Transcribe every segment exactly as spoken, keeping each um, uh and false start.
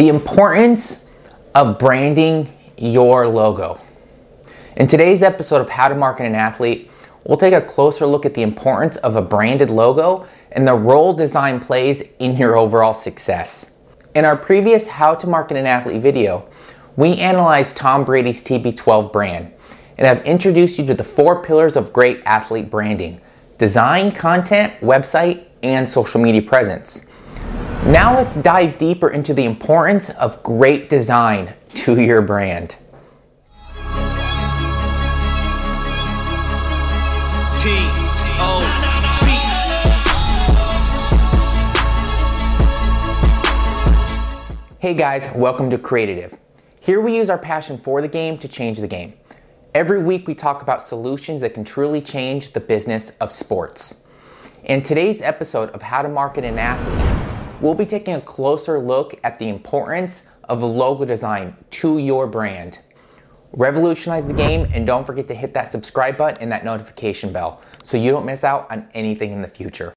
The importance of branding your logo. In today's episode of How to Market an Athlete, we'll take a closer look at the importance of a branded logo and the role design plays in your overall success. In our previous How to Market an Athlete video, we analyzed Tom Brady's T B twelve brand, and I've introduced you to the four pillars of great athlete branding: design, content, website, and social media presence. Now let's dive deeper into the importance of great design to your brand. T O B. Hey guys, welcome to Creative. Here we use our passion for the game to change the game. Every week we talk about solutions that can truly change the business of sports. In today's episode of How to Market an Athlete, we'll be taking a closer look at the importance of logo design to your brand. Revolutionize the game, and don't forget to hit that subscribe button and that notification bell so you don't miss out on anything in the future.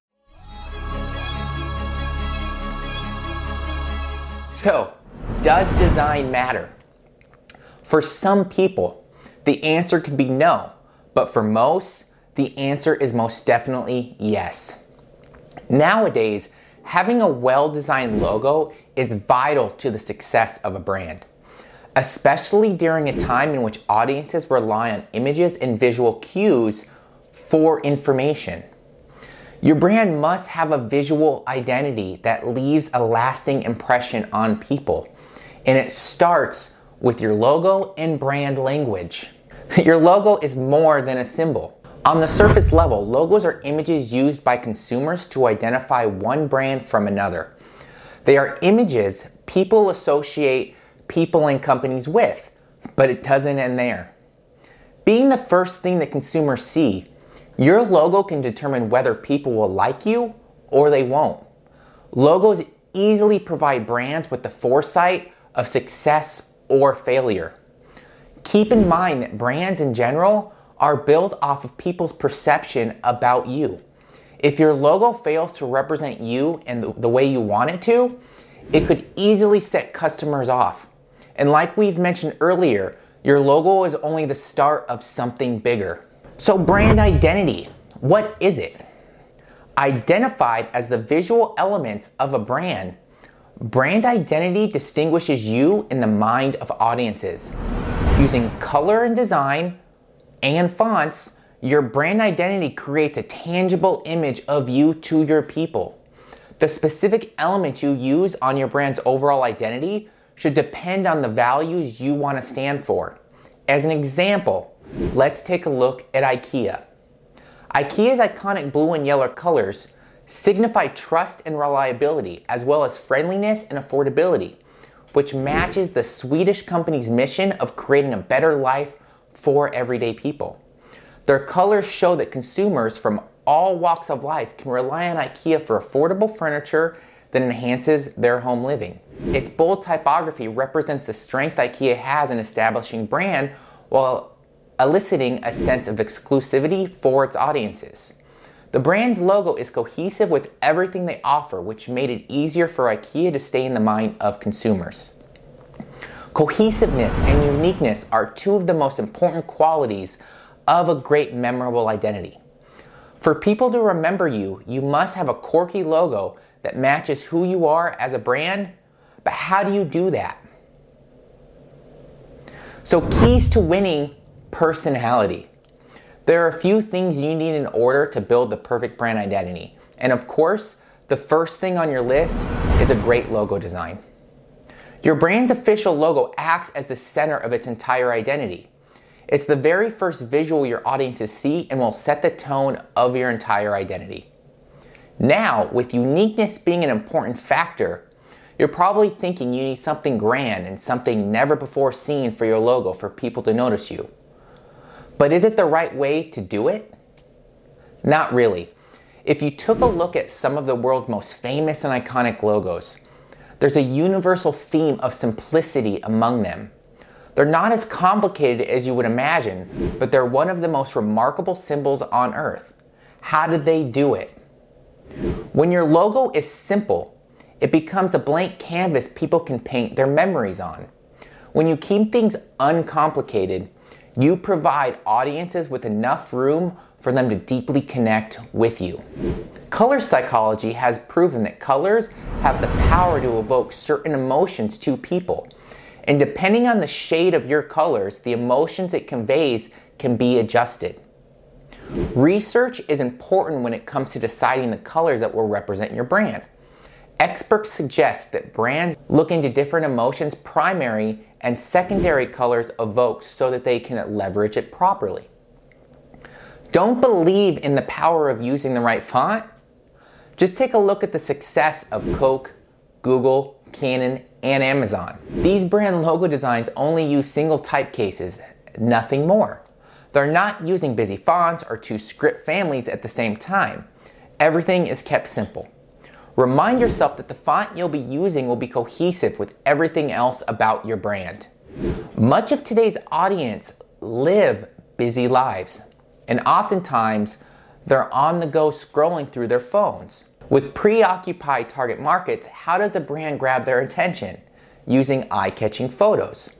So, does design matter? For some people, the answer could be no, but for most, the answer is most definitely yes. Nowadays, having a well-designed logo is vital to the success of a brand, especially during a time in which audiences rely on images and visual cues for information. Your brand must have a visual identity that leaves a lasting impression on people, and it starts with your logo and brand language. Your logo is more than a symbol. On the surface level, logos are images used by consumers to identify one brand from another. They are images people associate people and companies with, but it doesn't end there. Being the first thing that consumers see, your logo can determine whether people will like you or they won't. Logos easily provide brands with the foresight of success or failure. Keep in mind that brands in general are built off of people's perception about you. If your logo fails to represent you and the, the way you want it to, it could easily set customers off. And like we've mentioned earlier, your logo is only the start of something bigger. So brand identity, what is it? Identified as the visual elements of a brand, brand identity distinguishes you in the mind of audiences. Using color and design and fonts, your brand identity creates a tangible image of you to your people. The specific elements you use on your brand's overall identity should depend on the values you want to stand for. As an example, let's take a look at IKEA. IKEA's iconic blue and yellow colors signify trust and reliability, as well as friendliness and affordability, which matches the Swedish company's mission of creating a better life for everyday people. Their colors show that consumers from all walks of life can rely on IKEA for affordable furniture that enhances their home living. Its bold typography represents the strength IKEA has in establishing brand while eliciting a sense of exclusivity for its audiences. The brand's logo is cohesive with everything they offer, which made it easier for IKEA to stay in the mind of consumers. Cohesiveness and uniqueness are two of the most important qualities of a great memorable identity. For people to remember you, you must have a quirky logo that matches who you are as a brand, but how do you do that? So, keys to winning: personality. There are a few things you need in order to build the perfect brand identity. And of course, the first thing on your list is a great logo design. Your brand's official logo acts as the center of its entire identity. It's the very first visual your audiences see and will set the tone of your entire identity. Now, with uniqueness being an important factor, you're probably thinking you need something grand and something never before seen for your logo for people to notice you. But is it the right way to do it? Not really. If you took a look at some of the world's most famous and iconic logos, there's a universal theme of simplicity among them. They're not as complicated as you would imagine, but they're one of the most remarkable symbols on earth. How did they do it? When your logo is simple, It becomes a blank canvas people can paint their memories on. When you keep things uncomplicated, you provide audiences with enough room for them to deeply connect with you. Color psychology has proven that colors have the power to evoke certain emotions to people. And depending on the shade of your colors, the emotions it conveys can be adjusted. Research is important when it comes to deciding the colors that will represent your brand. Experts suggest that brands look into different emotions primary and secondary colors evoke so that they can leverage it properly. Don't believe in the power of using the right font? Just take a look at the success of Coke, Google, Canon, and Amazon. These brand logo designs only use single typefaces, nothing more. They're not using busy fonts or two script families at the same time. Everything is kept simple. Remind yourself that the font you'll be using will be cohesive with everything else about your brand. Much of today's audience live busy lives, and oftentimes they're on the go scrolling through their phones. With preoccupied target markets, how does a brand grab their attention? Using eye-catching photos.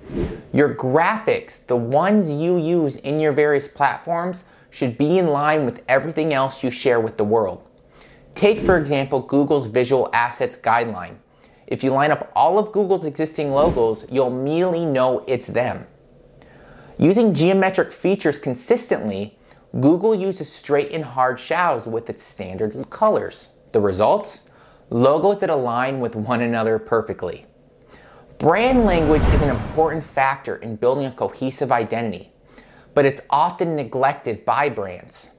Your graphics, the ones you use in your various platforms, should be in line with everything else you share with the world. Take, for example, Google's Visual Assets Guideline. If you line up all of Google's existing logos, you'll immediately know it's them. Using geometric features consistently, Google uses straight and hard shadows with its standard colors. The results? Logos that align with one another perfectly. Brand language is an important factor in building a cohesive identity, but it's often neglected by brands.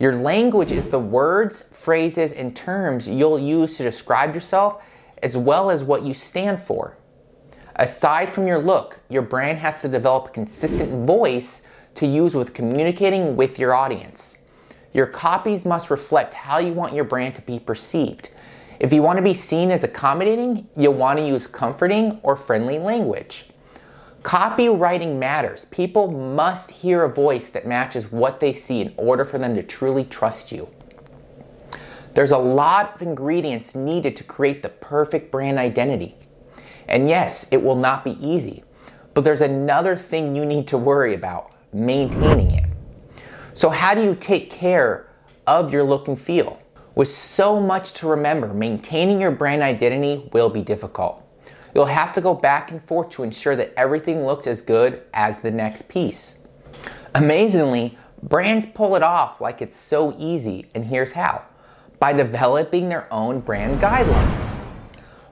Your language is the words, phrases, and terms you'll use to describe yourself as well as what you stand for. Aside from your look, your brand has to develop a consistent voice to use with communicating with your audience. Your copies must reflect how you want your brand to be perceived. If you want to be seen as accommodating, you'll want to use comforting or friendly language. Copywriting matters. People must hear a voice that matches what they see in order for them to truly trust you. There's a lot of ingredients needed to create the perfect brand identity. And yes, it will not be easy, but there's another thing you need to worry about, maintaining it. So how do you take care of your look and feel? With so much to remember, maintaining your brand identity will be difficult. You'll have to go back and forth to ensure that everything looks as good as the next piece. Amazingly, brands pull it off like it's so easy, and here's how. By developing their own brand guidelines.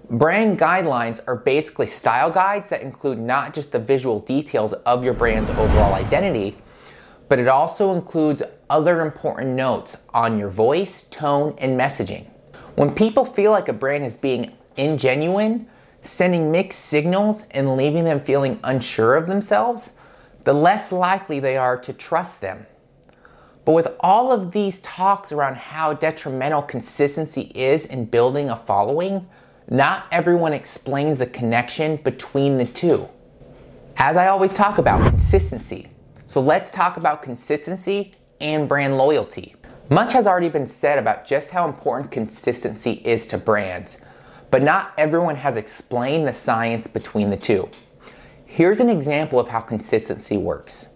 Brand guidelines are basically style guides that include not just the visual details of your brand's overall identity, but it also includes other important notes on your voice, tone, and messaging. When people feel like a brand is being ingenuine, sending mixed signals and leaving them feeling unsure of themselves, the less likely they are to trust them. But with all of these talks around how detrimental consistency is in building a following, not everyone explains the connection between the two. As I always talk about consistency, so let's talk about consistency and brand loyalty. Much has already been said about just how important consistency is to brands, but not everyone has explained the science between the two. Here's an example of how consistency works.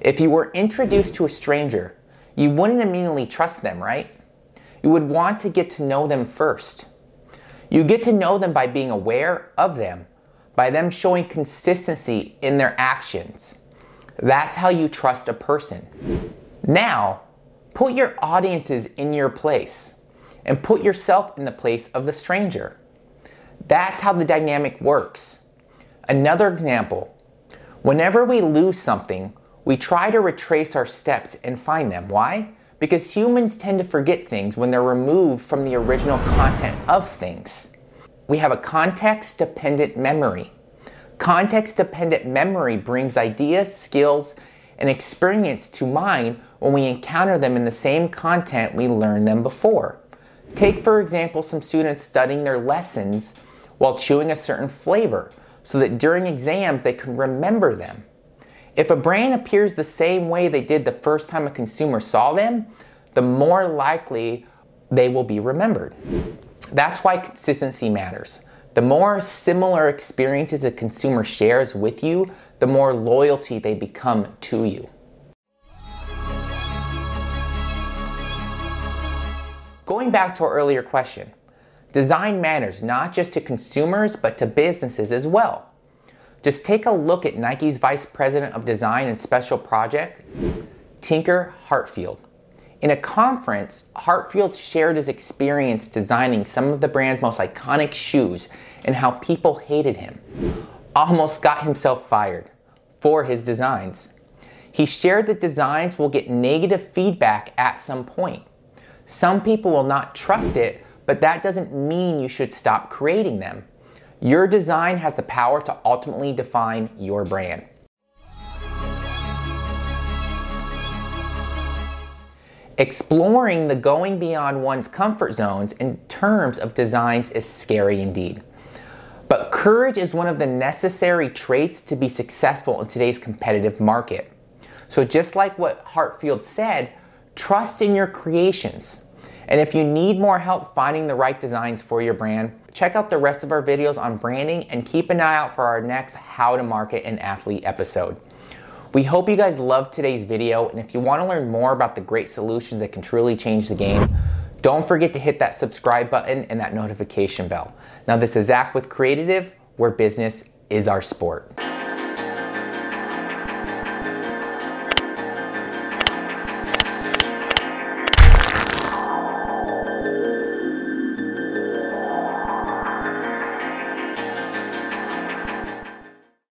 If you were introduced to a stranger, you wouldn't immediately trust them, right? You would want to get to know them first. You get to know them by being aware of them, by them showing consistency in their actions. That's how you trust a person. Now, put your audiences in your place and put yourself in the place of the stranger. That's how the dynamic works. Another example, whenever we lose something, we try to retrace our steps and find them. Why? Because humans tend to forget things when they're removed from the original content of things. We have a context-dependent memory. Context-dependent memory brings ideas, skills, and experience to mind when we encounter them in the same content we learned them before. Take, for example, some students studying their lessons while chewing a certain flavor so that during exams they can remember them. If a brand appears the same way they did the first time a consumer saw them, the more likely they will be remembered. That's why consistency matters. The more similar experiences a consumer shares with you, the more loyalty they become to you. Going back to our earlier question, design matters not just to consumers, but to businesses as well. Just take a look at Nike's Vice President of Design and Special Project, Tinker Hatfield. In a conference, Hatfield shared his experience designing some of the brand's most iconic shoes and how people hated him. Almost got himself fired for his designs. He shared that designs will get negative feedback at some point. Some people will not trust it, but that doesn't mean you should stop creating them. Your design has the power to ultimately define your brand. Exploring the going beyond one's comfort zones in terms of designs is scary indeed. But courage is one of the necessary traits to be successful in today's competitive market. So just like what Hatfield said, trust in your creations. And if you need more help finding the right designs for your brand, check out the rest of our videos on branding and keep an eye out for our next How to Market an Athlete episode. We hope you guys loved today's video, and if you want to learn more about the great solutions that can truly change the game, don't forget to hit that subscribe button and that notification bell. Now, this is Zach with Creative, where business is our sport.